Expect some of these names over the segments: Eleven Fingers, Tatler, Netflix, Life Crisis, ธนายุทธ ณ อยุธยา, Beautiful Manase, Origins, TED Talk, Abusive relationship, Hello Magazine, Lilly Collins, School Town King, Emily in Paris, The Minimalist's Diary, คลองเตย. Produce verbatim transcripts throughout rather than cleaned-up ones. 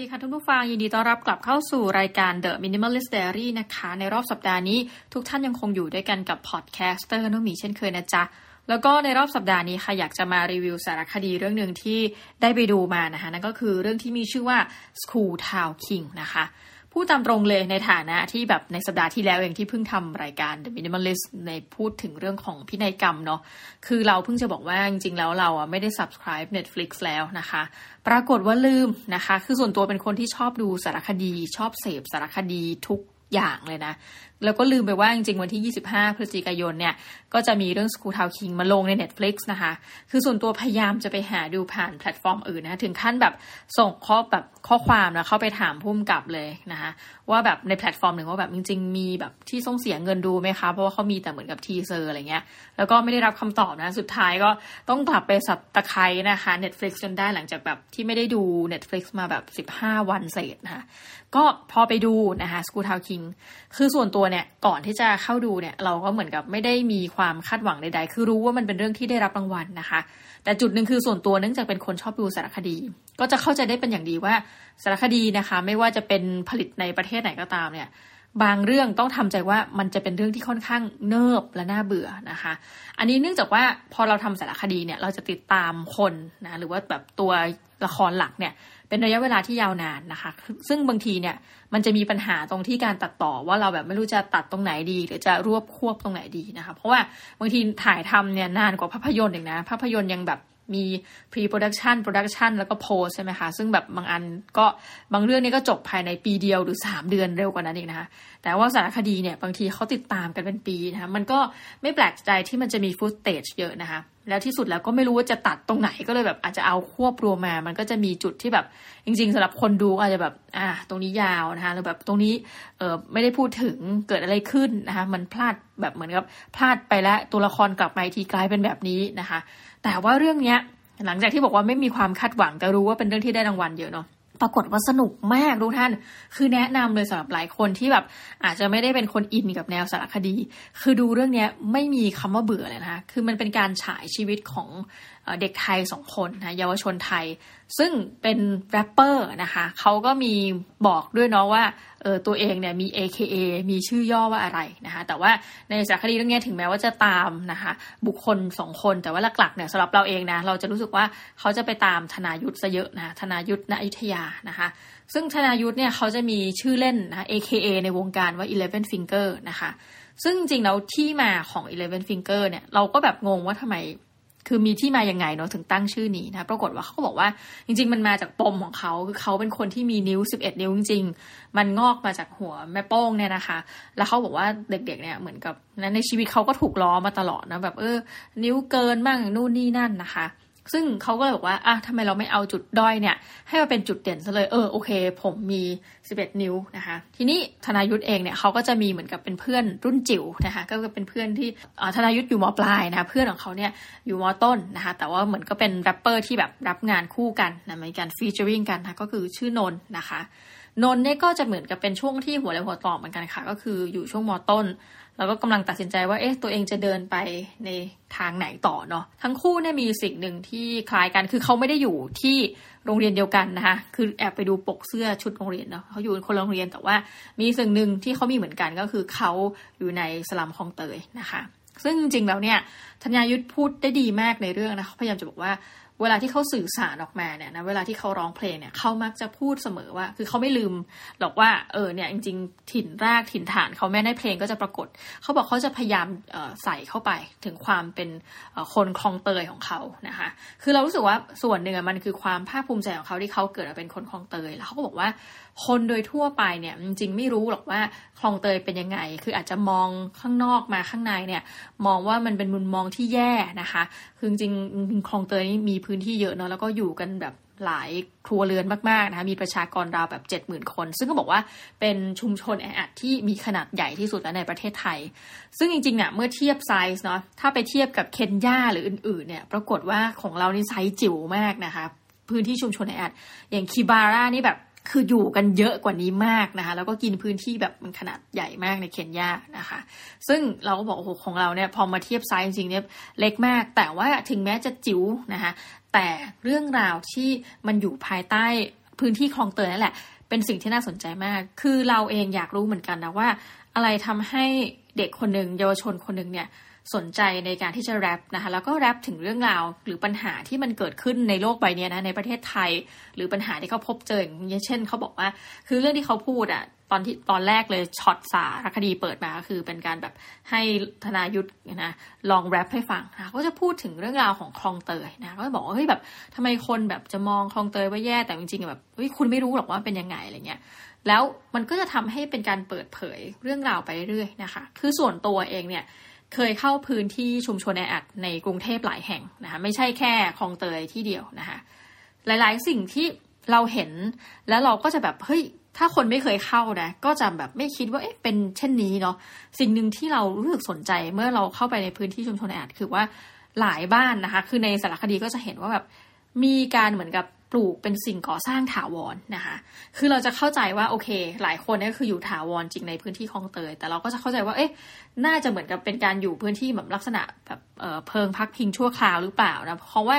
วัสดีค่ะทุกผู้ฟังยินดีต้อนรับกลับเข้าสู่รายการ The Minimalist's Diary นะคะในรอบสัปดาห์นี้ทุกท่านยังคงอยู่ด้วยกันกับพอดแคสเตอร์น้องหมีเช่นเคยนะจ๊ะแล้วก็ในรอบสัปดาห์นี้ค่ะอยากจะมารีวิวสารคดีเรื่องนึงที่ได้ไปดูมานะคะนั่นก็คือเรื่องที่มีชื่อว่า School Town King นะคะพูดตามตรงเลยในฐานะที่แบบในสัปดาห์ที่แล้วเองที่เพิ่งทำรายการ The Minimalist ในพูดถึงเรื่องของพินัยกรรมเนาะคือเราเพิ่งจะบอกว่าจริงๆแล้วเราอ่ะไม่ได้ subscribe Netflix แล้วนะคะปรากฏว่าลืมนะคะคือส่วนตัวเป็นคนที่ชอบดูสารคดีชอบเสพสารคดีทุกอย่างเลยนะแล้วก็ลืมไปว่าจริงๆวันที่ยี่สิบห้าพฤศจิกายนเนี่ยก็จะมีเรื่อง School Town King มาลงใน Netflix นะคะคือส่วนตัวพยายามจะไปหาดูผ่านแพลตฟอร์มอื่นนะถึงขั้นแบบส่งข้อแบบข้อความแล้วเข้าไปถามผู้กำกับเลยนะคะว่าแบบในแพลตฟอร์มหนึ่งว่าแบบจริงๆมีแบบที่ต้องเสียเงินดูไหมคะเพราะว่าเขามีแต่เหมือนกับทีเซอร์อะไรเงี้ยแล้วก็ไม่ได้รับคำตอบนะสุดท้ายก็ต้องกลับไปสับตะไคร้นะคะ Netflix จนได้หลังจากแบบที่ไม่ได้ดู Netflix มาแบบสิบห้าวันเศษนะคะก็พอไปดูนะคะ School Town King คือส่วนตัวเนี่ยก่อนที่จะเข้าดูเนี่ยเราก็เหมือนกับไม่ได้มีความคาดหวังใดๆคือรู้ว่ามันเป็นเรื่องที่ได้รับรางวัลนะคะแต่จุดหนึ่งคือส่วนตัวเนื่องจากเป็นคนชอบดูสารคดีก็จะเข้าใจได้เป็นอย่างดีว่าสารคดีนะคะไม่ว่าจะเป็นผลิตในประเทศไหนก็ตามเนี่ยบางเรื่องต้องทำใจว่ามันจะเป็นเรื่องที่ค่อนข้างเนิบและน่าเบื่อนะคะอันนี้เนื่องจากว่าพอเราทำสารคดีเนี่ยเราจะติดตามคนนะหรือว่าแบบตัวละครหลักเนี่ยเป็นระยะเวลาที่ยาวนานนะคะซึ่งบางทีเนี่ยมันจะมีปัญหาตรงที่การตัดต่อว่าเราแบบไม่รู้จะตัดตรงไหนดีหรือจะรวบควบตรงไหนดีนะคะเพราะว่าบางทีถ่ายทำเนี่ยนานกว่าภาพยนตร์อีกนะภาพยนตร์ยังแบบมีพรีโปรดักชันโปรดักชันแล้วก็โพสใช่ไหมคะซึ่งแบบบางอันก็บางเรื่องนี่ก็จบภายในปีเดียวหรือสามเดือนเร็วกว่านั้นอีกนะคะแต่ว่าสารคดีเนี่ยบางทีเขาติดตามกันเป็นปีนะคะมันก็ไม่แปลกใจที่มันจะมีฟุตเทจเยอะนะคะแล้วที่สุดแล้วก็ไม่รู้ว่าจะตัดตรงไหนก็เลยแบบอาจจะเอาควบรวมมามันก็จะมีจุดที่แบบจริงๆสำหรับคนดูอาจจะแบบอ่ะตรงนี้ยาวนะคะหรือแบบตรงนี้เออไม่ได้พูดถึงเกิดอะไรขึ้นนะคะมันพลาดแบบเหมือนกับพลาดไปแล้วตัวละครกลับมาทีกลายเป็นแบบนี้นะคะแต่ว่าเรื่องเนี้ยหลังจากที่บอกว่าไม่มีความคาดหวังแต่รู้ว่าเป็นเรื่องที่ได้รางวัลเยอะเนาะปรากฏว่าสนุกมากทุกท่านคือแนะนำเลยสำหรับหลายคนที่แบบอาจจะไม่ได้เป็นคนอินกับแนวสารคดีคือดูเรื่องนี้ไม่มีคำว่าเบื่อเลยนะคะคือมันเป็นการฉายชีวิตของเด็กไทยสองคนนะเยาวชนไทยซึ่งเป็นแรปเปอร์นะคะเขาก็มีบอกด้วยเนาะว่าเออตัวเองเนี่ยมี เอ เค เอ มีชื่อย่อว่าอะไรนะคะแต่ว่าในสารคดีเรื่องนี้ถึงแม้ว่าจะตามนะคะบุคคลสองคนแต่ว่าหลักๆเนี่ยสำหรับเราเองนะเราจะรู้สึกว่าเขาจะไปตามธนายุทธซะเยอะนะธนายุทธณอยุธยานะคะซึ่งธนายุทธเนี่ยเขาจะมีชื่อเล่นนะ เอ เค เอ ในวงการว่า Eleven Fingers นะคะซึ่งจริงแล้วที่มาของ Eleven Fingers เนี่ยเราก็แบบงงว่าทำไมคือมีที่มายังไงเนาะถึงตั้งชื่อนี้นะปรากฏว่าเขาก็บอกว่าจริงๆมันมาจากปมของเขาคือเขาเป็นคนที่มีนิ้วสิบเอ็ดนิ้วจริงๆมันงอกมาจากหัวแม่โป้งเนี่ยนะคะแล้วเขาบอกว่าเด็กๆเนี่ยเหมือนกับในชีวิตเขาก็ถูกล้อมาตลอดนะแบบเออนิ้วเกินบ้างนู่นนี่นั่นนะคะซึ่งเขาก็เลยบอกว่าอ่ะทำไมเราไม่เอาจุดด้อยเนี่ยให้มันเป็นจุดเด่นซะเลยเออโอเคผมมีสิบเอ็ดนิ้วนะคะทีนี้ธนายุทธเองเนี่ยเขาก็จะมีเหมือนกับเป็นเพื่อนรุ่นจิ๋วนะคะก็เป็นเพื่อนที่ธนายุทธอยู่ม.ปลายนะคะเพื่อนของเขาเนี่ยอยู่ม.ต้นนะคะแต่ว่าเหมือนก็เป็นแรปเปอร์ที่แบบรับงานคู่กันนะมีการฟีเจอริ่งกันนะก็คือชื่อนนท์นะคะนนท์เนี่ยก็จะเหมือนกับเป็นช่วงที่หัวเลี้ยวหัวต่อเหมือนกันค่ะก็คืออยู่ช่วงม.ต้นแล้วก็กำลังตัดสินใจว่าเอ๊ะตัวเองจะเดินไปในทางไหนต่อเนาะทั้งคู่เนี่ยมีสิ่งหนึ่งที่คล้ายกันคือเขาไม่ได้อยู่ที่โรงเรียนเดียวกันนะคะคือแอบไปดูปกเสื้อชุดโรงเรียนเนาะเขาอยู่คนละโรงเรียนแต่ว่ามีสิ่งหนึ่งที่เขามีเหมือนกันก็คือเขาอยู่ในสลัมคลองเตยนะคะซึ่งจริงๆแล้วเนี่ยธัญญายุทธพูดได้ดีมากในเรื่องนะเขาพยายามจะบอกว่าเวลาที่เขาสื่อสารออกมาเนี่ยนะเวลาที่เขาร้องเพลงเนี่ยเขามักจะพูดเสมอว่าคือเขาไม่ลืมหรอกว่าเออเนี่ยจริงๆถิ่นรากถิ่นฐานเขาแม้ในเพลงก็จะปรากฏเขาบอกเขาจะพยายามใส่เข้าไปถึงความเป็นคนคลองเตยของเขานะคะคือเรารู้สึกว่าส่วนหนึ่งมันคือความภาคภูมิใจของเขาที่เขาเกิดมาเป็นคนคลองเตยแล้วเขาก็บอกว่าคนโดยทั่วไปเนี่ยจริงๆไม่รู้หรอกว่าคลองเตยเป็นยังไงคืออาจจะมองข้างนอกมาข้างในเนี่ยมองว่ามันเป็นมุมมองที่แย่นะคะคือจริงๆคลองเตยนี่มีพื้นที่เยอะเนาะแล้วก็อยู่กันแบบหลายครัวเรือนมากๆนะคะมีประชากรราวแบบ เจ็ดหมื่น คนซึ่งก็บอกว่าเป็นชุมชนแออัดที่มีขนาดใหญ่ที่สุดแล้วในประเทศไทยซึ่งจริงๆเนี่ยเมื่อเทียบไซส์เนาะถ้าไปเทียบกับเคนยาหรืออื่นๆเนี่ยปรากฏว่าของเรานี่ไซส์จิ๋วมากนะคะพื้นที่ชุมชนแออัดอย่างคิบาร่านี่แบบคืออยู่กันเยอะกว่านี้มากนะคะแล้วก็กินพื้นที่แบบมันขนาดใหญ่มากในเคนยานะคะซึ่งเราก็บอกโอ้โหของเราเนี่ยพอมาเทียบไซส์จริงๆเนี่ยเล็กมากแต่ว่าถึงแม้จะจิ๋วนะคะแต่เรื่องราวที่มันอยู่ภายใต้ พื้นที่คลองเตยนั่นแหละเป็นสิ่งที่น่าสนใจมากคือเราเองอยากรู้เหมือนกันนะว่าอะไรทำให้เด็กคนนึงเยาวชนคนนึงเนี่ยสนใจในการที่จะแรปนะคะแล้วก็แรปถึงเรื่องราวหรือปัญหาที่มันเกิดขึ้นในโลกใบนี้นะในประเทศไทยหรือปัญหาที่เขาพบเจออย่างเช่นเขาบอกว่าคือเรื่องที่เขาพูดอ่ะตอนที่ตอนแรกเลยช็อตสารคดีเปิดมาคือเป็นการแบบให้ธนายุทธนะลองแรปให้ฟังนะก็จะพูดถึงเรื่องราวของคลองเตยนะก็จะบอกว่าเฮ้ยแบบทำไมคนแบบจะมองคลองเตยว่าแย่แต่จริงๆแบบเฮ้ยคุณไม่รู้หรอกว่าเป็นยังไงอะไรเงี้ยแล้วมันก็จะทำให้เป็นการเปิดเผยเรื่องราวไปเรื่อยๆนะคะคือส่วนตัวเองเนี่ยเคยเข้าพื้นที่ชุมชนแออัดในกรุงเทพหลายแห่งนะคะไม่ใช่แค่คลองเตยที่เดียวนะคะหลายๆสิ่งที่เราเห็นแล้วเราก็จะแบบเฮ้ยถ้าคนไม่เคยเข้านะก็จะแบบไม่คิดว่าเอ๊ะเป็นเช่นนี้เนาะสิ่งหนึ่งที่เรารู้สึกสนใจเมื่อเราเข้าไปในพื้นที่ชุมชนแออัดคือว่าหลายบ้านนะคะคือในสารคดีก็จะเห็นว่าแบบมีการเหมือนกับปลูกเป็นสิ่งก่อสร้างถาวร นะคะคือเราจะเข้าใจว่าโอเคหลายคนเนี่ยคืออยู่ถาวรจริงในพื้นที่คลองเตยแต่เราก็จะเข้าใจว่าเอ๊ะน่าจะเหมือนกับเป็นการอยู่พื้นที่แบบลักษณะแบบเอ่อเพิงพักพิงชั่วคราวหรือเปล่านะเพราะว่า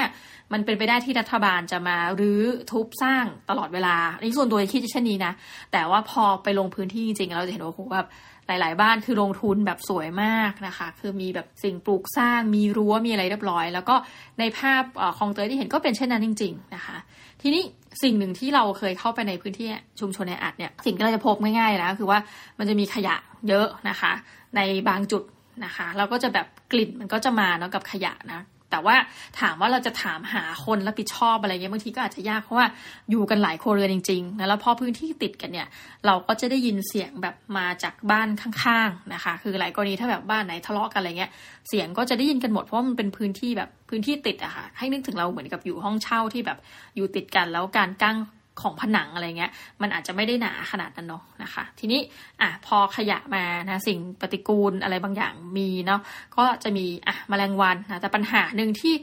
มันเป็นไปได้ที่รัฐบาลจะมารื้อทุบสร้างตลอดเวลาในส่วนตัวคิดเช่นนี้นะแต่ว่าพอไปลงพื้นที่จริงเราจะเห็นว่าโอ้โหแบบหลายๆบ้านคือลงทุนแบบสวยมากนะคะคือมีแบบสิ่งปลูกสร้างมีรั้วมีอะไรเรียบร้อยแล้วก็ในภาพคลองเตยที่เห็นก็เป็นเช่นนั้นจริงๆนะคะทีนี้สิ่งหนึ่งที่เราเคยเข้าไปในพื้นที่ชุมชนแออัดเนี่ยสิ่งที่เราจะพบง่ายๆนะคือว่ามันจะมีขยะเยอะนะคะในบางจุดนะคะเราก็จะแบบกลิ่นมันก็จะมาเนาะกับขยะนะแต่ว่าถามว่าเราจะถามหาคนรับผิดชอบอะไรเงี้ยบางทีก็อาจจะยากเพราะว่าอยู่กันหลายครัวเรือนจริงๆนะแล้วพอพื้นที่ติดกันเนี่ยเราก็จะได้ยินเสียงแบบมาจากบ้านข้างๆนะคะคือหลายกรณีถ้าแบบบ้านไหนทะเลาะกันอะไรเงี้ยเสียงก็จะได้ยินกันหมดเพราะมันเป็นพื้นที่แบบพื้นที่ติดอะค่ะให้นึกถึงเราเหมือนกับอยู่ห้องเช่าที่แบบอยู่ติดกันแล้วการกั้งของผนังอะไรเงี้ยมันอาจจะไม่ได้หนาขนาดนั้นเนาะนะคะทีนี้อ่ะพอขยะมานะสิ่งปฏิกูลอะไรบางอย่างมีเนาะก็จะมีอ่ะแมลงวันนะแต่ปัญหาหนึ่งที่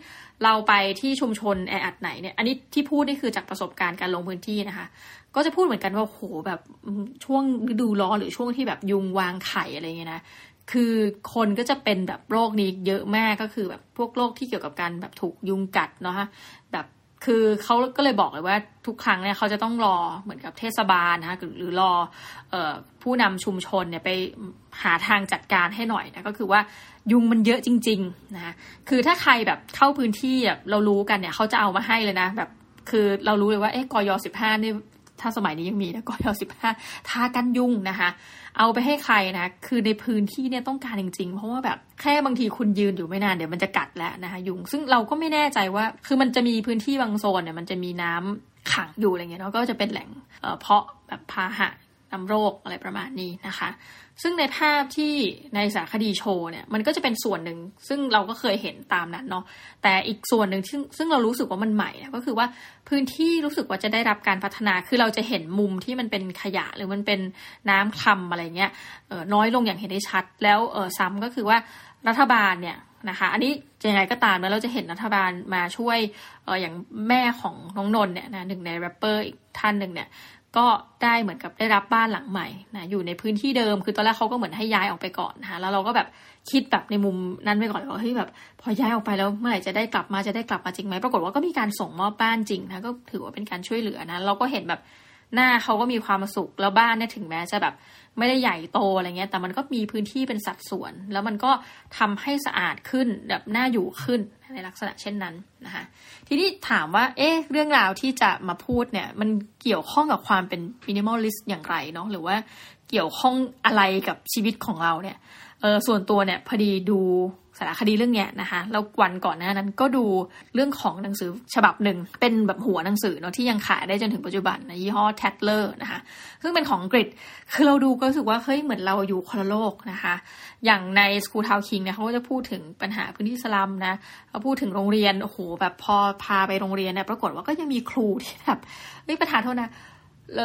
เราไปที่ชุมชนแออัดไหนเนี่ยอันนี้ที่พูดนี่คือจากประสบการณ์การลงพื้นที่นะคะก็จะพูดเหมือนกันว่าโหแบบช่วงฤดูร้อนหรือช่วงที่แบบยุงวางไข่อะไรเงี้ยนะคือคนก็จะเป็นแบบโรคนี้เยอะมากก็คือแบบพวกโรคที่เกี่ยวกับการแบบถูกยุงกัดเนาะแบบคือเขาก็เลยบอกเลยว่าทุกครั้งเนี่ยเขาจะต้องรอเหมือนกับเทศบาลนะคะหรือรอเอ่อผู้นำชุมชนเนี่ยไปหาทางจัดการให้หน่อยนะก็คือว่ายุงมันเยอะจริงๆนะคะคือถ้าใครแบบเข้าพื้นที่แบบเรารู้กันเนี่ยเขาจะเอามาให้เลยนะแบบคือเรารู้เลยว่าเอ๊ะกย.สิบห้านี่ถ้าสมัยนี้ยังมีนะกย.สิบห้าทากันยุงนะคะเอาไปให้ใครนะคือในพื้นที่เนี่ยต้องการจริงๆเพราะว่าแบบแค่บางทีคุณยืนอยู่ไม่นานเดี๋ยวมันจะกัดแล้วนะคะยุงซึ่งเราก็ไม่แน่ใจว่าคือมันจะมีพื้นที่บางโซนเนี่ยมันจะมีน้ำขังอยู่อะไรเงี้ยเนาะก็จะเป็นแหล่งเพาะแบบพาหะนำโรคอะไรประมาณนี้นะคะซึ่งในภาพที่ในสารคดีโชว์เนี่ยมันก็จะเป็นส่วนหนึ่งซึ่งเราก็เคยเห็นตามนั้นเนาะแต่อีกส่วนหนึ่งซึ่งซึ่งเรารู้สึกว่ามันใหม่นะก็คือว่าพื้นที่รู้สึกว่าจะได้รับการพัฒนาคือเราจะเห็นมุมที่มันเป็นขยะหรือมันเป็นน้ำคล้ำอะไรเงี้ยเอ่อน้อยลงอย่างเห็นได้ชัดแล้วเอ่อซ้ำก็คือว่ารัฐบาลเนี่ยนะคะอันนี้ยังไงก็ตามนะเราจะเห็นรัฐบาลมาช่วยเอ่ออย่างแม่ของน้องนนท์เนี่ยนะหนึ่งในแรปเปอร์อีกท่านนึงเนี่ยก็ได้เหมือนกับได้รับบ้านหลังใหม่นะอยู่ในพื้นที่เดิมคือตอนแรกเขาก็เหมือนให้ย้ายออกไปก่อนนะคะแล้วเราก็แบบคิดแบบในมุมนั้นไปก่อนว่าเฮ้ยแบบพอย้ายออกไปแล้วเมื่อไหร่จะได้กลับมาจะได้กลับมาจริงไหมปรากฏว่าก็มีการส่งมอบบ้านจริงนะก็ถือว่าเป็นการช่วยเหลือนะเราก็เห็นแบบหน้าเขาก็มีความสุขแล้วบ้านเนี่ยถึงแม้จะแบบไม่ได้ใหญ่โตอะไรเงี้ยแต่มันก็มีพื้นที่เป็นสัดส่วนแล้วมันก็ทำให้สะอาดขึ้นแบบน่าอยู่ขึ้นในลักษณะเช่นนั้นนะคะทีนี้ถามว่าเอ๊ะเรื่องราวที่จะมาพูดเนี่ยมันเกี่ยวข้องกับความเป็นมินิมอลลิสต์อย่างไรเนาะหรือว่าเกี่ยวข้องอะไรกับชีวิตของเราเนี่ยเออส่วนตัวเนี่ยพอดีดูสารคดีเรื่องเนี้ยนะคะแล้ววันก่อนหน้านั้นก็ดูเรื่องของหนังสือฉบับหนึ่งเป็นแบบหัวหนังสือเนาะที่ยังขายได้จนถึงปัจจุบันนะยี่ห้อ Tatler นะคะซึ่งเป็นของอังกฤษคือเราดูก็รู้สึกว่าเฮ้ยเหมือนเราอยู่คนละโลกนะคะอย่างใน School Town King เนี่ยเขาก็จะพูดถึงปัญหาพื้นที่สลัมนะเขาพูดถึงโรงเรียนโอ้โหแบบพอพาไปโรงเรียนเนี่ยปรากฏว่าก็ยังมีครูที่แบบเฮ้ยประธานโทษนะ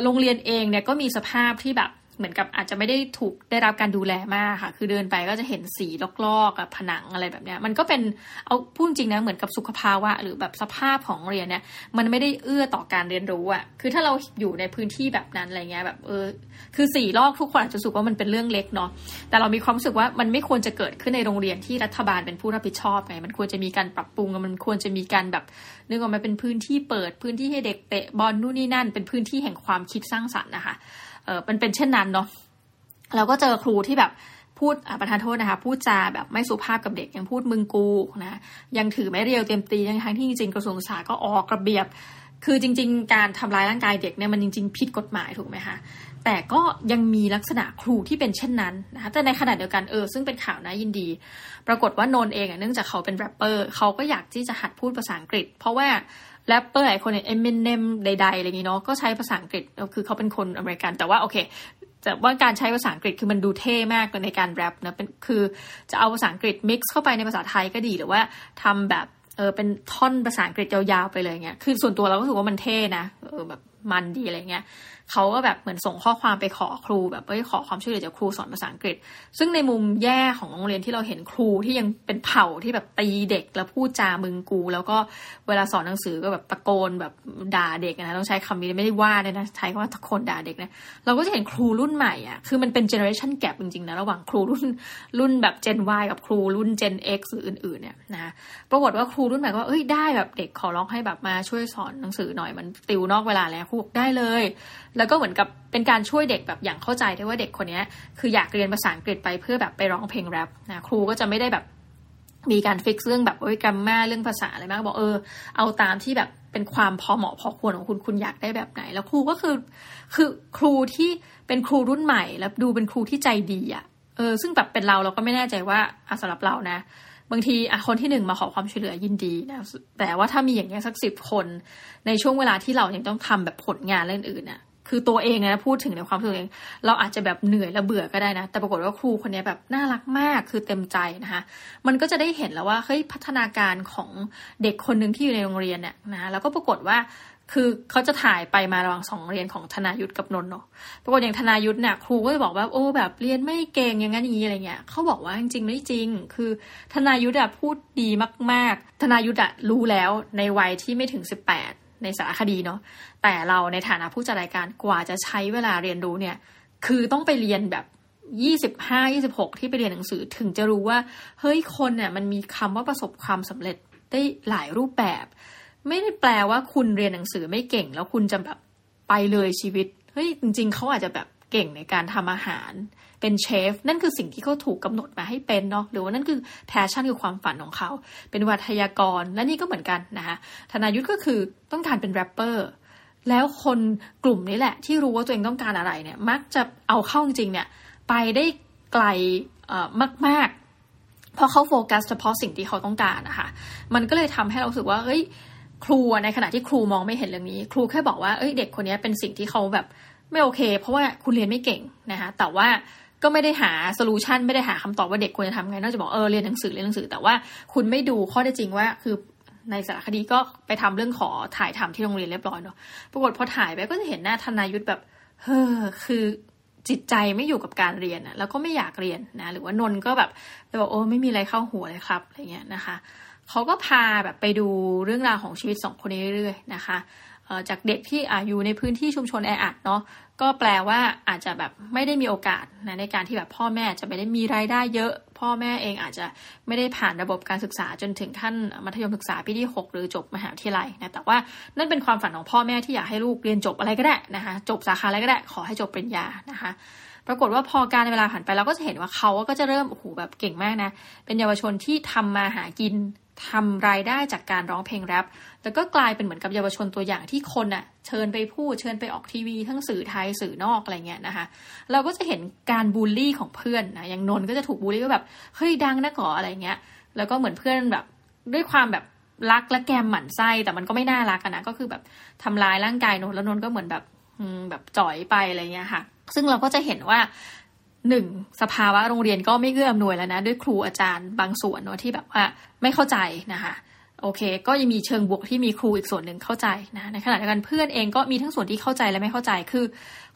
โรงเรียนเองเนี่ยก็มีสภาพที่แบบ เหมือนกับอาจจะไม่ได้ถูกได้รับการดูแลมากค่ะคือเดินไปก็จะเห็นสีลอกๆกับผนังอะไรแบบเนี้ยมันก็เป็นเอาพูดจริงนะเหมือนกับสุขภาวะหรือแบบสภาพของเรียนเนี่ยมันไม่ได้เอื้อต่อการเรียนรู้อ่ะคือถ้าเราอยู่ในพื้นที่แบบนั้นอะไรเงี้ยแบบเออคือสีลอกทุกคนอาจจะรู้สึกว่ามันเป็นเรื่องเล็กเนาะแต่เรามีความรู้สึกว่ามันไม่ควรจะเกิดขึ้นในโรงเรียนที่รัฐบาลเป็นผู้รับผิดชอบไงมันควรจะมีการปรับปรุงมันควรจะมีการแบบนึกว่ามันเป็นพื้นที่เปิดพื้นที่ให้เด็กเตะบอลนู่นนี่นั่นเป็นพื้นที่แห่งความคิดสร้างสรรค์นะคะเออมันเป็นเช่นนั้นเนาะเราก็เจอครูที่แบบพูดประธานโทษนะคะพูดจาแบบไม่สุภาพกับเด็กยังพูดมึงกูนะยังถือไม้เรียวเต็มตีทั้งที่จริงๆกระทรวงศึกษาก็ออกระเบียบคือจริงๆการทำร้ายร่างกายเด็กเนี่ยมันจริงๆผิดกฎหมายถูกไหมคะแต่ก็ยังมีลักษณะครูที่เป็นเช่นนั้นนะคะแต่ในขณะเดียวกันเออซึ่งเป็นข่าวน่ายินดีปรากฏว่านนท์เองเนื่องจากเขาเป็นแรปเปอร์เขาก็อยากที่จะหัดพูดภาษาอังกฤษเพราะว่าแรปเปอร์หลายคนเนี่ย Eminem ใดๆอะไรอย่างงี้เนาะก็ใช้ภาษาอังกฤษคือเขาเป็นคนอเมริกันแต่ว่าโอเคแต่ว่าการใช้ภาษาอังกฤษคือมันดูเท่มากในการแรปนะเป็นคือจะเอาภาษาอังกฤษ mix เข้าไปในภาษาไทยก็ดีหรือว่าทำแบบเออเป็นท่อนภาษาอังกฤษยาวๆไปเลยเงี้ยคือส่วนตัวเราก็รู้สึกว่ามันเท่นะเออแบบมันดีอะไรเงี้ยเขาก็แบบเหมือนส่งข้อความไปขอครูแบบเอ้ยขอความช่วยเหลือจากครูสอนภาษาอังกฤษซึ่งในมุมแย่ของโรงเรียนที่เราเห็นครูที่ยังเป็นเผ่าที่แบบตีเด็กแล้วพูดจามึงกูแล้วก็เวลาสอนหนังสือก็แบบตะโกนแบบด่าเด็กนะต้องใช้คำนี้ไม่ได้ว่าเลยนะใช้คำว่าตะโกนด่าเด็กนะเราก็จะเห็นครูรุ่นใหม่อ่ะคือมันเป็นเจเนอเรชันแกปจริงๆนะระหว่างครูรุ่นรุ่นแบบเจน Y กับครูรุ่นเจน X หรืออื่นๆเนี่ยนะปรากฏว่าครูรุ่นใหม่ก็เอ้ยได้แบบเด็กขอร้องให้แบบมาช่วยสอนหนังสือหน่อยมันติวนอกเวลาแล้วครูได้เลยแล้วก็เหมือนกับเป็นการช่วยเด็กแบบอย่างเข้าใจได้ว่าเด็กคนนี้คืออยากเรียนภาษาอังกฤษไปเพื่อแบบไปร้องเพลงแรปนะครูก็จะไม่ได้แบบมีการฟิกซ์เรื่องแบบโอ้ยกรัมม่าเรื่องภาษาอะไรมากบอกเออเอาตามที่แบบเป็นความพอเหมาะพอควรของคุณคุณอยากได้แบบไหนแล้วครูก็คือคือครูที่เป็นครูรุ่นใหม่แล้วดูเป็นครูที่ใจดีอ่ะเออซึ่งแบบเป็นเราเราก็ไม่แน่ใจว่าอ่ะสำหรับเรานะบางทีคนที่หนึ่งมาขอความช่วยเหลือยินดีนะแต่ว่าถ้ามีอย่างเงี้ยสักสิบคนในช่วงเวลาที่เรายังต้องทำแบบผลงานเรื่องอื่นน่ะคือตัวเองนะพูดถึงในความตัวเองเราอาจจะแบบเหนื่อยและเบื่อก็ได้นะแต่ปรากฏว่าครูคนนี้แบบน่ารักมากคือเต็มใจนะคะมันก็จะได้เห็นแล้วว่าเฮ้ยพัฒนาการของเด็กคนนึงที่อยู่ในโรงเรียนเนี่ยนะแล้วก็ปรากฏว่าคือเขาจะถ่ายไปมาระหว่างสองเรียนของธนายุทธกับนนท์เนาะปรากฏอย่างธนายุทธเนี่ยครูก็จะบอกว่าโอ้แบบเรียนไม่เก่งอย่างนั้นอย่างนี้อะไรเงี้ยเขาบอกว่าจริงๆไม่จริงคือธนายุทธอะพูดดีมากๆธนายุทธอะรู้แล้วในวัยที่ไม่ถึงสิบแปดในสารคดีเนาะแต่เราในฐานะผู้จัดรายการกว่าจะใช้เวลาเรียนรู้เนี่ยคือต้องไปเรียนแบบยี่สิบห้า ยี่สิบหกที่ไปเรียนหนังสือถึงจะรู้ว่าเฮ้ยคนเนี่ยมันมีคำว่าประสบความสำเร็จได้หลายรูปแบบไม่ได้แปลว่าคุณเรียนหนังสือไม่เก่งแล้วคุณจะแบบไปเลยชีวิตเฮ้ยจริงๆเขาอาจจะแบบเก่งในการทำอาหารเป็นเชฟนั่นคือสิ่งที่เขาถูกกำหนดมาให้เป็นเนาะหรือว่านั่นคือแพชชั่นคือความฝันของเขาเป็นวิทยากรและนี่ก็เหมือนกันนะคะธนายุทธก็คือต้องการเป็นแรปเปอร์แล้วคนกลุ่มนี้แหละที่รู้ว่าตัวเองต้องการอะไรเนี่ยมักจะเอาเข้าจริงเนี่ยไปได้ไกลมากๆเพราะเขาโฟกัสเฉพาะสิ่งที่เขาต้องการนะคะมันก็เลยทำให้เรารู้สึกว่าเฮ้ยครูในขณะที่ครูมองไม่เห็นเรื่องนี้ครูแค่บอกว่าเอ้ยเด็กคนนี้เป็นสิ่งที่เขาแบบไม่โอเคเพราะว่าคุณเรียนไม่เก่งนะคะแต่ว่าก็ไม่ได้หาโซลูชันไม่ได้หาคำตอบว่าเด็กควรจะทำไงนอกจากบอกเออเรียนหนังสือเรียนหนังสือแต่ว่าคุณไม่ดูข้อเท็จจริงว่าคือในสารคดีก็ไปทำเรื่องขอถ่ายทำที่โรงเรียนเรียบร้อยเนาะปรากฏพอถ่ายไปก็จะเห็นหน้าธนายุทธแบบเฮ้อคือจิตใจไม่อยู่กับการเรียนนะแล้วก็ไม่อยากเรียนนะหรือว่านนท์ก็แบบเลยบอกโอ้ไม่มีอะไรเข้าหัวเลยครับอะไรเงี้ยนะคะเขาก็พาแบบไปดูเรื่องราวของชีวิตสองคนนี้เรื่อยๆนะคะจากเด็กที่อยู่ในพื้นที่ชุมชนแออัดเนาะก็แปลว่าอาจจะแบบไม่ได้มีโอกาสนะในการที่แบบพ่อแม่จะไม่ได้มีรายได้เยอะพ่อแม่เองอาจจะไม่ได้ผ่านระบบการศึกษาจนถึงขั้นมัธยมศึกษาปีที่หกหรือจบมหาวิทยาลัยนะแต่ว่านั่นเป็นความฝันของพ่อแม่ที่อยากให้ลูกเรียนจบอะไรก็ได้นะคะจบสาขาอะไรก็ได้ขอให้จบปริญญานะคะปรากฏว่าพอการเวลาผ่านไปเราก็จะเห็นว่าเขาก็จะเริ่มโอ้โหแบบเก่งมากนะเป็นเยาวชนที่ทำมาหากินทำรายได้จากการร้องเพลงแรปแล้วก็กลายเป็นเหมือนกับเยาวชนตัวอย่างที่คนน่ะเชิญไปพูดเชิญไปออกทีวีทั้งสื่อไทยสื่อนอกอะไรเงี้ยนะคะเราก็จะเห็นการบูลลี่ของเพื่อนนะอย่างนนท์ก็จะถูกบูลลี่ก็แบบเฮ้ยดังนะก่ออะไรเงี้ยแล้วก็เหมือนเพื่อนแบบด้วยความแบบรักและแกมหมั่นไส้แต่มันก็ไม่น่ารักนะก็คือแบบทำลายร่างกายนนท์แล้วนนท์ก็เหมือนแบบแบบจ่อยไปอะไรเงี้ยค่ะซึ่งเราก็จะเห็นว่าหนึ่งสภาวะโรงเรียนก็ไม่เอื้ออำนวยแล้วนะด้วยครูอาจารย์บางส่วนเนาะที่แบบว่าไม่เข้าใจนะคะ โอเคก็ยังมีเชิงบวกที่มีครูอีกส่วนหนึ่งเข้าใจนะในขณะเดียวกันเพื่อนเองก็มีทั้งส่วนที่เข้าใจและไม่เข้าใจคือ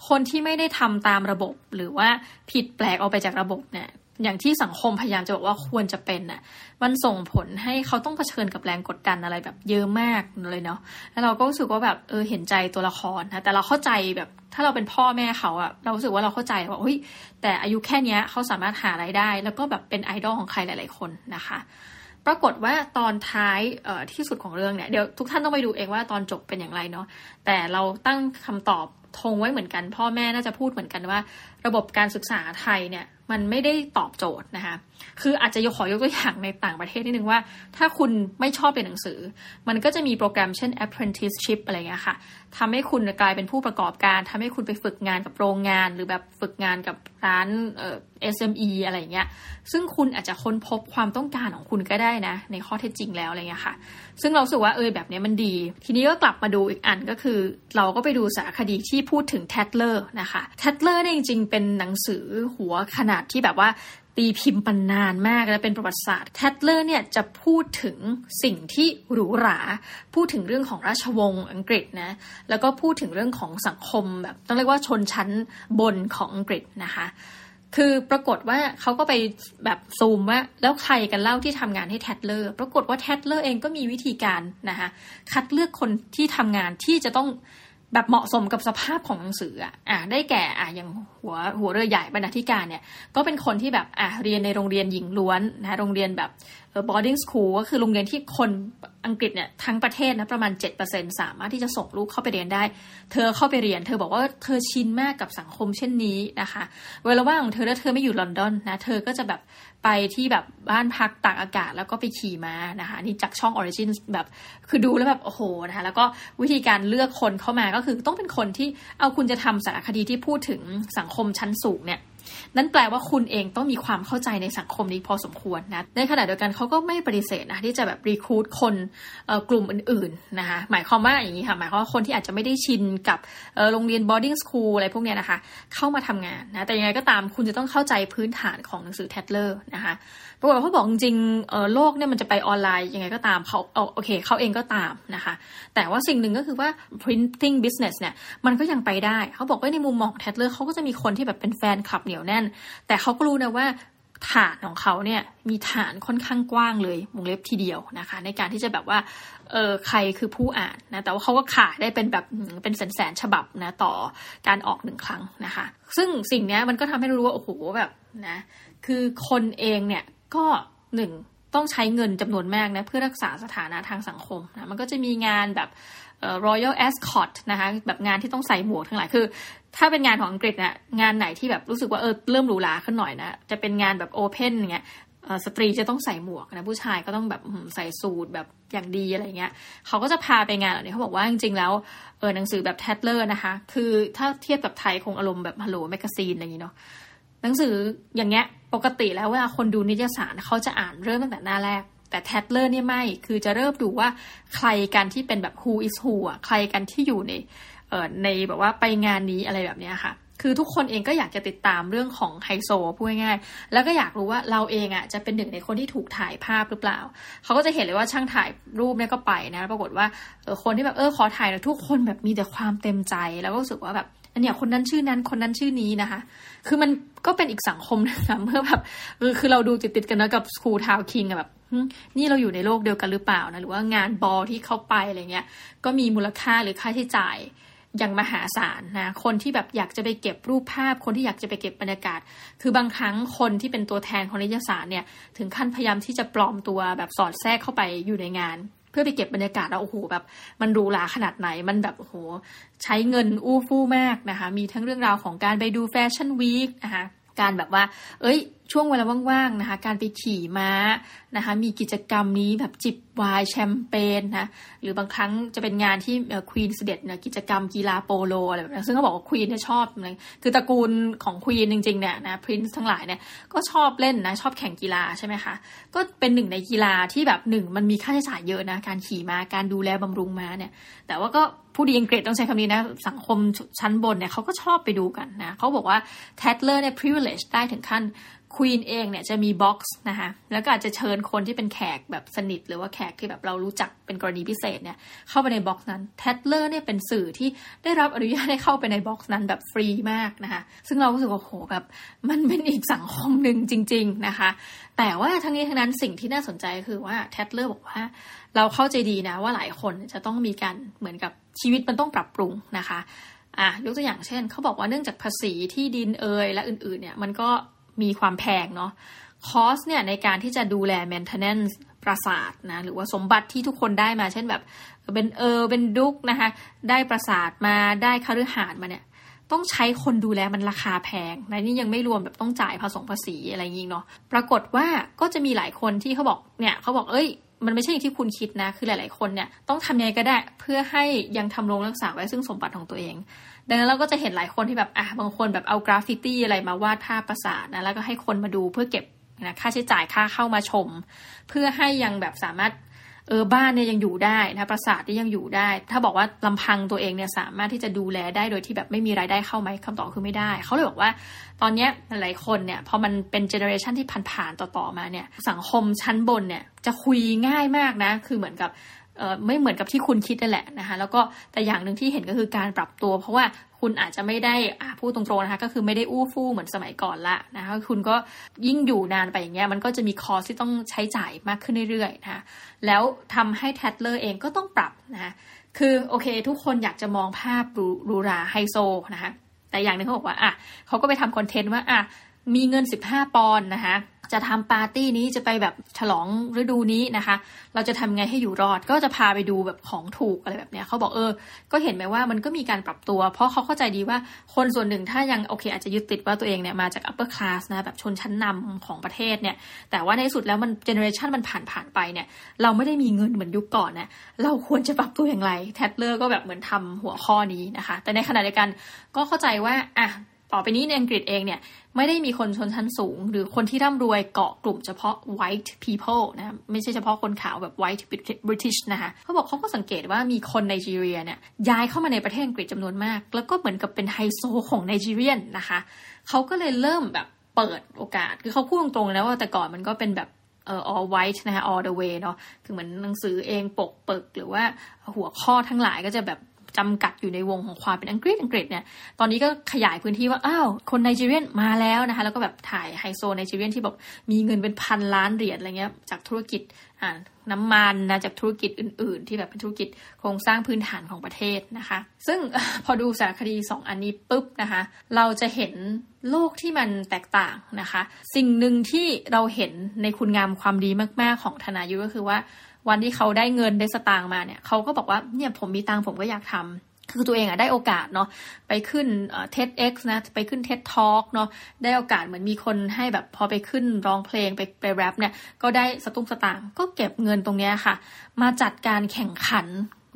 คนที่ไม่ได้ทำตามระบบหรือว่าผิดแปลกออกไปจากระบบเนี่ยอย่างที่สังคมพยายามจะบอกว่าควรจะเป็นน่ะมันส่งผลให้เขาต้องเผชิญกับแรงกดดันอะไรแบบเยอะมากเลยเนาะแล้วเราก็รู้สึกว่าแบบเออเห็นใจตัวละครนะแต่เราเข้าใจแบบถ้าเราเป็นพ่อแม่เขาอะเรารู้สึกว่าเราเข้าใจว่าเฮ้ยแต่อายุแค่นี้เขาสามารถหารายได้แล้วก็แบบเป็นไอดอลของใครหลายๆคนนะคะปรากฏว่าตอนท้ายที่สุดของเรื่องเนี่ยเดี๋ยวทุกท่านต้องไปดูเองว่าตอนจบเป็นอย่างไรเนาะแต่เราตั้งคำตอบทงไว้เหมือนกันพ่อแม่น่าจะพูดเหมือนกันว่าระบบการศึกษาไทยเนี่ยมันไม่ได้ตอบโจทย์นะคะคืออาจจะขอยกตัวอย่างในต่างประเทศนิดนึงว่าถ้าคุณไม่ชอบเรียนหนังสือมันก็จะมีโปรแกรมเช่น apprenticeship อะไรเงี้ยค่ะทำให้คุณกลายเป็นผู้ประกอบการทำให้คุณไปฝึกงานกับโรงงานหรือแบบฝึกงานกับร้านเอ่อ เอส เอ็ม อี อะไรเงี้ยซึ่งคุณอาจจะค้นพบความต้องการของคุณก็ได้นะในข้อเท็จจริงแล้วอะไรเงี้ยค่ะซึ่งเราสึกว่าเออแบบนี้มันดีทีนี้ก็กลับมาดูอีกอันก็คือเราก็ไปดูสารคดีที่พูดถึง Tatler นะคะ Tatler เนี่ยจริงๆเป็นหนังสือหัวขนาดที่แบบว่าตีพิมพ์ปันนานมากและเป็นประวัติศาสตร์ Tatler เนี่ยจะพูดถึงสิ่งที่หรูหราพูดถึงเรื่องของราชวงศ์อังกฤษนะแล้วก็พูดถึงเรื่องของสังคมแบบต้องเรียกว่าชนชั้นบนของอังกฤษนะคะคือปรากฏว่าเขาก็ไปแบบซูมว่าแล้วใครกันเล่าที่ทำงานให้ Tatler ปรากฏว่า Tatler เองก็มีวิธีการนะคะคัดเลือกคนที่ทำงานที่จะต้องแบบเหมาะสมกับสภาพของหนังสืออ่ะอ่ะได้แก่อ่ะอย่างหัวหัวเรือใหญ่บรรณาธิการเนี่ยก็เป็นคนที่แบบอ่ะเรียนในโรงเรียนหญิงล้วนนะโรงเรียนแบบ boarding school ก็คือโรงเรียนที่คนอังกฤษเนี่ยทั้งประเทศนะประมาณ เจ็ดเปอร์เซ็นต์ สามารถที่จะส่งลูกเข้าไปเรียนได้เธอเข้าไปเรียนเธอบอกว่าเธอชินมากกับสังคมเช่นนี้นะคะเวลาว่างของเธอแล้วเธอไม่อยู่ลอนดอนนะเธอก็จะแบบไปที่แบบบ้านพักตากอากาศแล้วก็ไปขี่ม้านะคะนี่จากช่อง Origin แบบคือดูแล้วแบบโอ้โหนะคะแล้วก็วิธีการเลือกคนเข้ามาก็คือต้องเป็นคนที่เอาคุณจะทำสารคดีที่พูดถึงสังคมชั้นสูงเนี่ยนั่นแปลว่าคุณเองต้องมีความเข้าใจในสังคมนี้พอสมควรนะในขณะเดียวกันเขาก็ไม่ปฏิเสธนะที่จะแบบรีครูทคนกลุ่มอื่นๆนะคะหมายความว่าอย่างนี้ค่ะหมายความว่าคนที่อาจจะไม่ได้ชินกับโรงเรียน boarding school อะไรพวกเนี้ยนะคะเข้ามาทำงานนะแต่ยังไงก็ตามคุณจะต้องเข้าใจพื้นฐานของหนังสือ Tatler นะคะปรากฏว่าเขาบอกจริงๆโลกเนี่ยมันจะไปออนไลน์ยังไงก็ตามเขาโอเคเขาเองก็ตามนะคะแต่ว่าสิ่งหนึ่งก็คือว่า printing business เนี่ยมันก็ยังไปได้เขาบอกว่าในมุมมอง Tatler เขาก็จะมีคนที่แบบเป็นแฟนคลับเหนียวแน่นแต่เขาก็รู้นะว่าฐานของเขาเนี่ยมีฐานค่อนข้างกว้างเลยวงเล็บทีเดียวนะคะในการที่จะแบบว่าเออใครคือผู้อ่านนะแต่ว่าเขาก็ขายได้เป็นแบบเป็นแสนๆฉบับนะต่อการออกหนึ่งครั้งนะคะซึ่งสิ่งนี้มันก็ทำให้รู้ว่าโอ้โหแบบนะคือคนเองเนี่ยก็หนึ่งต้องใช้เงินจำนวนมากนะเพื่อรักษาสถานะทางสังคมนะมันก็จะมีงานแบบRoyal Ascot นะคะแบบงานที่ต้องใส่หมวกทั้งหลายคือถ้าเป็นงานของอังกฤษนะงานไหนที่แบบรู้สึกว่าเออเริ่มหรูหราขึ้นหน่อยนะจะเป็นงานแบบ Open อย่างเงี้ยสตรีจะต้องใส่หมวกนะผู้ชายก็ต้องแบบใส่สูทแบบอย่างดีอะไรเงี้ยเขาก็จะพาไปงานเหล่านี้เขาบอกว่าจริงๆแล้วเออหนังสือแบบ Tatler นะคะคือถ้าเทียบกับไทยคงอารมณ์แบบ Hello Magazine อะไรอย่างงี้เนาะหนังสืออย่างเงี้ยปกติแล้วเวลาคนดูนิตยสารเขาจะอ่านเริ่มตั้งแต่หน้าแรกแต่ Tatler เนี่ยไม่คือจะเริ่มดูว่าใครกันที่เป็นแบบ who is who อ่ะใครกันที่อยู่ในเอ่อในแบบว่าไปงานนี้อะไรแบบเนี้ยค่ะคือทุกคนเองก็อยากจะติดตามเรื่องของไฮโซพูดง่ายๆแล้วก็อยากรู้ว่าเราเองอ่ะจะเป็นหนึ่งในคนที่ถูกถ่ายภาพหรือเปล่าเขาก็จะเห็นเลยว่าช่างถ่ายรูปเนี่ยก็ไปนะปรากฏว่าเออคนที่แบบเออขอถ่ายนะทุกคนแบบมีแต่ความเต็มใจแล้วก็รู้สึกว่าแบบเนี่ยคนนั้นชื่อนั้นคนนั้นชื่อนี้นะคะคือมันก็เป็นอีกสังคมนะเมื่อแบบคือเราดูติดๆกันนะกับ School Town King แบบนี่เราอยู่ในโลกเดียวกันหรือเปล่านะหรือว่างานบอลที่เข้าไปอะไรเงี้ยก็มีมูลค่าหรือค่าใช้จ่ายอย่างมหาศาลนะคนที่แบบอยากจะไปเก็บรูปภาพคนที่อยากจะไปเก็บบรรยากาศคือบางครั้งคนที่เป็นตัวแทนของนิตยสารเนี่ยถึงขั้นพยายามที่จะปลอมตัวแบบสอดแทรกเข้าไปอยู่ในงานเพื่อไปเก็บบรรยากาศแล้วโอ้โหแบบมันหรูหราขนาดไหนมันแบบโอ้โหใช้เงินอู้ฟู่มากนะคะมีทั้งเรื่องราวของการไปดูแฟชั่นวีคนะคะการแบบว่าเอ้ยช่วงเวลาว่างๆนะคะการไปขี่ม้านะคะมีกิจกรรมนี้แบบจิบไวน์แชมเปญนะหรือบางครั้งจะเป็นงานที่ควีนเสด็จนะกิจกรรมกีฬาโปโลอะไรแบบนี้ซึ่งเขาบอกว่าควีนเนี่ยชอบนะคือตระกูลของควีนจริงๆเนี่ยนะพรินซ์ทั้งหลายเนี่ยก็ชอบเล่นนะชอบแข่งกีฬาใช่ไหมคะก็เป็นหนึ่งในกีฬาที่แบบหนึ่งมันมีค่าใช้จ่ายเยอะนะการขี่ม้าการดูแลบำรุงม้าเนี่ยแต่ว่าก็ผู้ดีอังกฤษต้องใช้คำนี้นะสังคมชั้นบนเนี่ยเขาก็ชอบไปดูกันนะเขาบอกว่า Tatler เนี่ย privilege ได้ถึงขั้น ควีนเองเนี่ยจะมีบ็อกซ์นะคะแล้วก็อาจจะเชิญคนที่เป็นแขกแบบสนิทหรือว่าแขกที่แบบเรารู้จักเป็นกรณีพิเศษเนี่ยเข้าไปในบ็อกซ์นั้น Tatler เนี่ยเป็นสื่อที่ได้รับอนุญาตให้เข้าไปในบ็อกซ์นั้นแบบฟรีมากนะคะซึ่งเรารู้สึกว่าโหแบบมันเป็นอีกสังคมนึงจริงๆนะคะแต่ว่าทั้งนี้ทั้งนั้นสิ่งที่น่าสนใจคือว่า Tatler บอกว่าเราเข้าใจดีนะว่าหลายคนจะต้องมีการเหมือนกับชีวิตมันต้องปรับปรุงนะคะอ่ะยกตัวอย่างเช่นเขาบอกว่าเนื่องจากภาษีที่ดินเอยและอื่นๆเนี่ยมันก็มีความแพงเนาะคอสเนี่ยในการที่จะดูแล maintenance ปราสาทนะหรือว่าสมบัติที่ทุกคนได้มาเช่นแบบเป็นเออเป็นดุกนะคะได้ปราสาทมาได้คฤหาสน์มาเนี่ยต้องใช้คนดูแลมันราคาแพงนะนี่ยังไม่รวมแบบต้องจ่ายภาษีภาษีอะไรอย่างงี้เนาะปรากฏว่าก็จะมีหลายคนที่เขาบอกเนี่ยเขาบอกเอ้ยมันไม่ใช่อย่างที่คุณคิดนะคือหลายๆคนเนี่ยต้องทำยังไงก็ได้เพื่อให้ยังทำโรงรักษาไว้ซึ่งสมบัติของตัวเองดังนั้นเราก็จะเห็นหลายคนที่แบบอ่ะบางคนแบบเอากราฟฟิตี้อะไรมาวาดภาพปราสาทนะแล้วก็ให้คนมาดูเพื่อเก็บนะค่าใช้จ่ายค่าเข้ามาชมเพื่อให้ยังแบบสามารถเออบ้านเนี่ยยังอยู่ได้นะปราสาทที่ยังอยู่ได้ถ้าบอกว่าลำพังตัวเองเนี่ยสามารถที่จะดูแลได้โดยที่แบบไม่มีรายได้เข้าไหมคำตอบคือไม่ได้เขาเลยบอกว่าตอนนี้หลายคนเนี่ยพอมันเป็นเจเนอเรชันที่ผ่านๆต่อๆมาเนี่ยสังคมชั้นบนเนี่ยจะคุยง่ายมากนะคือเหมือนกับเออไม่เหมือนกับที่คุณคิดนั่นแหละนะคะแล้วก็แต่อย่างนึงที่เห็นก็คือการปรับตัวเพราะว่าคุณอาจจะไม่ได้พูดตรงๆนะคะก็คือไม่ได้อู้ฟู่เหมือนสมัยก่อนละนะคะคุณก็ยิ่งอยู่นานไปอย่างเงี้ยมันก็จะมีคอสที่ต้องใช้จ่ายมากขึ้นเรื่อยๆนะคะแล้วทำให้ Tatler เองก็ต้องปรับนะคะคือโอเคทุกคนอยากจะมองภาพหรูหราไฮโซนะคะแต่อย่างนึงเขาบอกว่าอ่ะเขาก็ไปทำคอนเทนต์ว่าอ่ะมีเงินสิบห้าปอนด์นะคะจะทำปาร์ตี้นี้จะไปแบบฉลองฤดูนี้นะคะเราจะทำไงให้อยู่รอดก็จะพาไปดูแบบของถูกอะไรแบบเนี้ยเขาบอกเออก็เห็นไหมว่ามันก็มีการปรับตัวเพราะเขาเข้าใจดีว่าคนส่วนหนึ่งถ้ายังโอเคอาจจะยึดติดว่าตัวเองเนี่ยมาจาก upper class นะแบบชนชั้นนำของประเทศเนี่ยแต่ว่าในสุดแล้วมัน generation มันผ่านผ่านไปเนี่ยเราไม่ได้มีเงินเหมือนยุคก่อนนะเราควรจะปรับตัวอย่างไร Tatler ก็แบบเหมือนทำหัวข้อนี้นะคะแต่ในขณะเดียวกันก็เข้าใจว่าอ่ะต่อไปนี้ในอังกฤษเองเนี่ยไม่ได้มีคนชนชั้นสูงหรือคนที่ร่ำรวยเกาะกลุ่มเฉพาะ white people นะไม่ใช่เฉพาะคนขาวแบบ white British นะคะเขาบอกเขาก็สังเกตว่ามีคนไนจีเรียเนี่ยย้ายเข้ามาในประเทศอังกฤษจำนวนมากแล้วก็เหมือนกับเป็นไฮโซของไนจีเรียนนะคะเขาก็เลยเริ่มแบบเปิดโอกาสคือเขาพูดตรงๆนะว่าแต่ก่อนมันก็เป็นแบบเอ่อ all white นะคะ all the way เนาะคือเหมือนหนังสือเองปกเปิกหรือว่าหัวข้อทั้งหลายก็จะแบบจำกัดอยู่ในวงของความเป็นอังกฤษอังกฤษเนี่ยตอนนี้ก็ขยายพื้นที่ว่าอ้าวคนไนจีเรียนมาแล้วนะคะแล้วก็แบบถ่ายไฮโซไนจีเรียนที่แบบมีเงินเป็นพันล้านเหรียญอะไรเงี้ยจากธุรกิจอ่าน้ำมันนะจากธุรกิจอื่นๆที่แบบเป็นธุรกิจโครงสร้างพื้นฐานของประเทศนะคะซึ่งพอดูสารคดีสองอันนี้ปุ๊บนะคะเราจะเห็นโลกที่มันแตกต่างนะคะสิ่งหนึ่งที่เราเห็นในคุณงามความดีมากๆของธนายุทธก็คือว่าวันที่เขาได้เงินได้สตางค์มาเนี่ยเขาก็บอกว่าเนี่ยผมมีตังค์ผมก็อยากทำคือตัวเองอะได้โอกาสเนาะไปขึ้นเอ่อ เท็ด เอ็กซ์ นะไปขึ้น TED Talk เนาะได้โอกาสเหมือนมีคนให้แบบพอไปขึ้นร้องเพลงไปไปแรปเนี่ยก็ได้สตุ้งสตางค์ก็เก็บเงินตรงเนี้ยค่ะมาจัดการแข่งขัน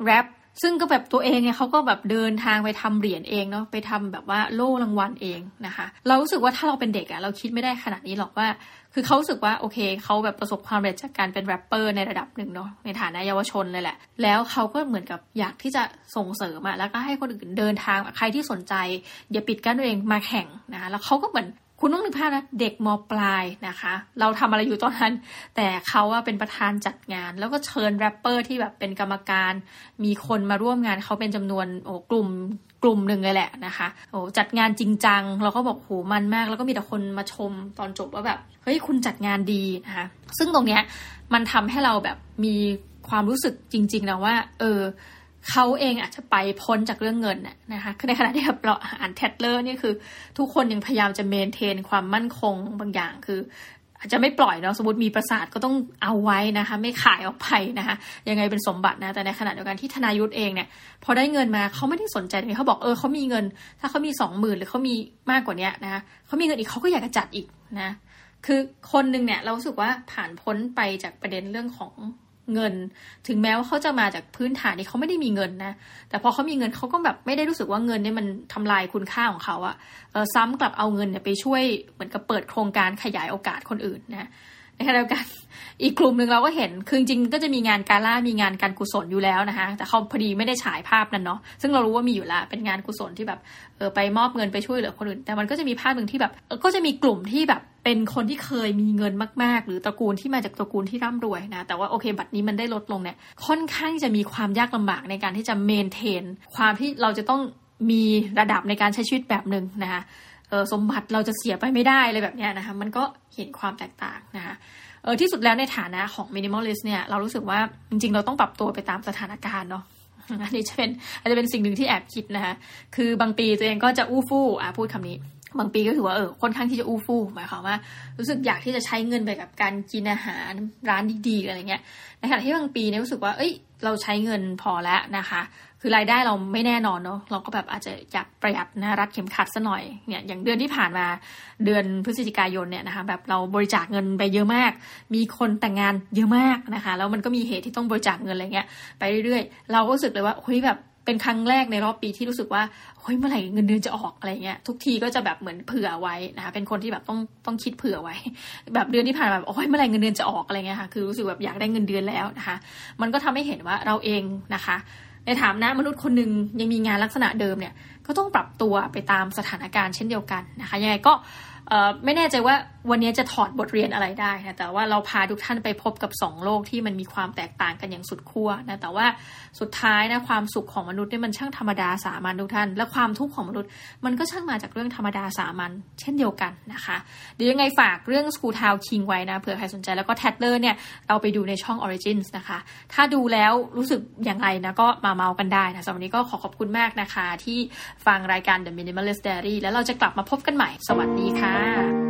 แรปซึ่งก็แบบตัวเองเนี่ยเขาก็แบบเดินทางไปทำเหรียญเองเนาะไปทำแบบว่าโล่รางวัลเองนะคะเรารู้สึกว่าถ้าเราเป็นเด็กอะเราคิดไม่ได้ขนาดนี้หรอกว่าคือเขารู้สึกว่าโอเคเขาแบบประสบความสำเร็จจากการเป็นแรปเปอร์ในระดับหนึ่งเนาะในฐานะเยาวชนเลยแหละแล้วเขาก็เหมือนกับอยากที่จะส่งเสริมอะแล้วก็ให้คนอื่นเดินทางใครที่สนใจอย่าปิดกั้นตัวเองมาแข่งนะคะแล้วเขาก็เหมือนคุณต้องนึกภาพนะเด็กม.ปลายนะคะเราทำอะไรอยู่ตอนนั้นแต่เขาว่าเป็นประธานจัดงานแล้วก็เชิญแรปเปอร์ที่แบบเป็นกรรมการมีคนมาร่วมงานเขาเป็นจำนวนโอ้กลุ่มกลุ่มหนึ่งเลยแหละนะคะโอ้จัดงานจริงจังเราก็บอกโหมันมากแล้วก็มีแต่คนมาชมตอนจบว่าแบบเฮ้ยคุณจัดงานดีนะคะซึ่งตรงเนี้ยมันทำให้เราแบบมีความรู้สึกจริงๆนะว่าเออเขาเองอาจจะไปพ้นจากเรื่องเงินนะคะคือในขณะที่เราอ่าน Tatler นี่คือทุกคนยังพยายามจะเมนเทนความมั่นคงบางอย่างคืออาจจะไม่ปล่อยเนาะสมมติมีปราสาทก็ต้องเอาไว้นะคะไม่ขายออกไปนะคะยังไงเป็นสมบัตินะแต่ในขณะเดียวกันที่ธนายุทธเองเนี่ยพอได้เงินมาเขาไม่ได้สนใจเลยเขาบอกเออเขามีเงินถ้าเขามี สองหมื่น หรือเขามีมากกว่านี้นะคะเขามีเงินอีกเขาก็อยากจะจัดอีกนะคือคนนึงเนี่ยเรารู้สึกว่าผ่านพ้นไปจากประเด็นเรื่องของเงินถึงแม้ว่าเขาจะมาจากพื้นฐานที่เขาไม่ได้มีเงินนะแต่พอเขามีเงินเขาก็แบบไม่ได้รู้สึกว่าเงินเนี่ยมันทำลายคุณค่าของเขาอะซ้ำกลับเอาเงินเนี่ยไปช่วยเหมือนกับเปิดโครงการขยายโอกาสคนอื่นนะใน เดียวกันอีกกลุ่มนึงเราก็เห็นคือจริงก็จะมีงานกาล่ามีงานการกุศลอยู่แล้วนะคะแต่เขาพอดีไม่ได้ฉายภาพนั้นเนาะซึ่งเรารู้ว่ามีอยู่ละเป็นงานกุศลที่แบบเออไปมอบเงินไปช่วยเหลือคนอื่นแต่มันก็จะมีภาพนึงที่แบบก็จะมีกลุ่มที่แบบเป็นคนที่เคยมีเงินมากๆหรือตระกูลที่มาจากตระกูลที่ร่ำรวยนะแต่ว่าโอเคบัดนี้มันได้ลดลงเนี่ยค่อนข้างจะมีความยากลำบากในการที่จะเมนเทนความที่เราจะต้องมีระดับในการใช้ชีวิตแบบนึงนะคะเออสมบัติเราจะเสียไปไม่ได้เลยแบบเนี้ยนะคะมันก็เห็นความแตกต่างนะคะเออที่สุดแล้วในฐานะของ minimalist เนี่ยเรารู้สึกว่าจริงๆเราต้องปรับตัวไปตามสถานการณ์เนาะอันนี้จะเป็นอาจจะเป็นสิ่งหนึ่งที่แอบคิดนะคะคือบางปีตัวเองก็จะอู้ฟู่อ่ะพูดคำนี้บางปีก็ถือว่าเออค่อนข้างที่จะอู้ฟู่หมายความว่ารู้สึกอยากที่จะใช้เงินไปกับการกินอาหารร้านดีๆอะไรเงี้ยในขณะที่บางปีเนี่ยรู้สึกว่าเอ้ยเราใช้เงินพอแล้วนะคะคือรายได้เราไม่แน่นอนเนาะเราก็แบบอาจจะอยากประหยัดนะรัดเข็มขัดซะหน่อยเนี่ยอย่างเดือนที่ผ่านมาเดือนพฤศจิกายนเนี่ยนะคะแบบเราบริจาคเงินไปเยอะมากมีคนแต่งงานเยอะมากนะคะแล้วมันก็มีเหตุที่ต้องบริจาคเงินอะไรเงี้ยไปเรื่อยๆเราก็รู้สึกเลยว่าเฮ้ยแบบเป็นครั้งแรกในรอบปีที่รู้สึกว่าเฮ้ยเมื่อไหร่เงินเดือนจะออกอะไรเงี้ยทุกทีก็จะแบบเหมือนเผื่อไว้นะคะเป็นคนที่แบบต้องต้องคิดเผื่อไว้แบบเดือนที่ผ่านมาแบบโอ้ยเมื่อไหร่เงินเดือนจะออกอะไรเงี้ยค่ะคือรู้สึกแบบอยากได้เงินเดือนแล้วนะคะมันก็ทำให้เห็นว่าเราเองนะคะในฐานะมนุษย์คนนึงยังมีงานลักษณะเดิมเนี่ยก็ต้องปรับตัวไปตามสถานการณ์เช่นเดียวกันนะคะยังไงก็ไม่แน่ใจว่าวันนี้จะถอดบทเรียนอะไรได้นะแต่ว่าเราพาทุกท่านไปพบกับสองโลกที่มันมีความแตกต่างกันอย่างสุดขั้วนะแต่ว่าสุดท้ายนะความสุขของมนุษย์เนี่ยมันช่างธรรมดาสามัญทุกท่านและความทุกข์ของมนุษย์มันก็ช่างมาจากเรื่องธรรมดาสามัญเช่นเดียวกันนะคะเดี๋ยวยังไงฝากเรื่อง School Town King ไว้นะเผื่อใครสนใจแล้วก็ Tatler เนี่ยเราไปดูในช่อง Origins นะคะถ้าดูแล้วรู้สึกอย่างไรนะก็มาเมากันได้นะสำหรับวันนี้ก็ขอขอบคุณมากนะคะที่ฟังรายการ The Minimalist's Diary แล้วเราจะกลับมาพบกันใหม่สวัสดีค่ะ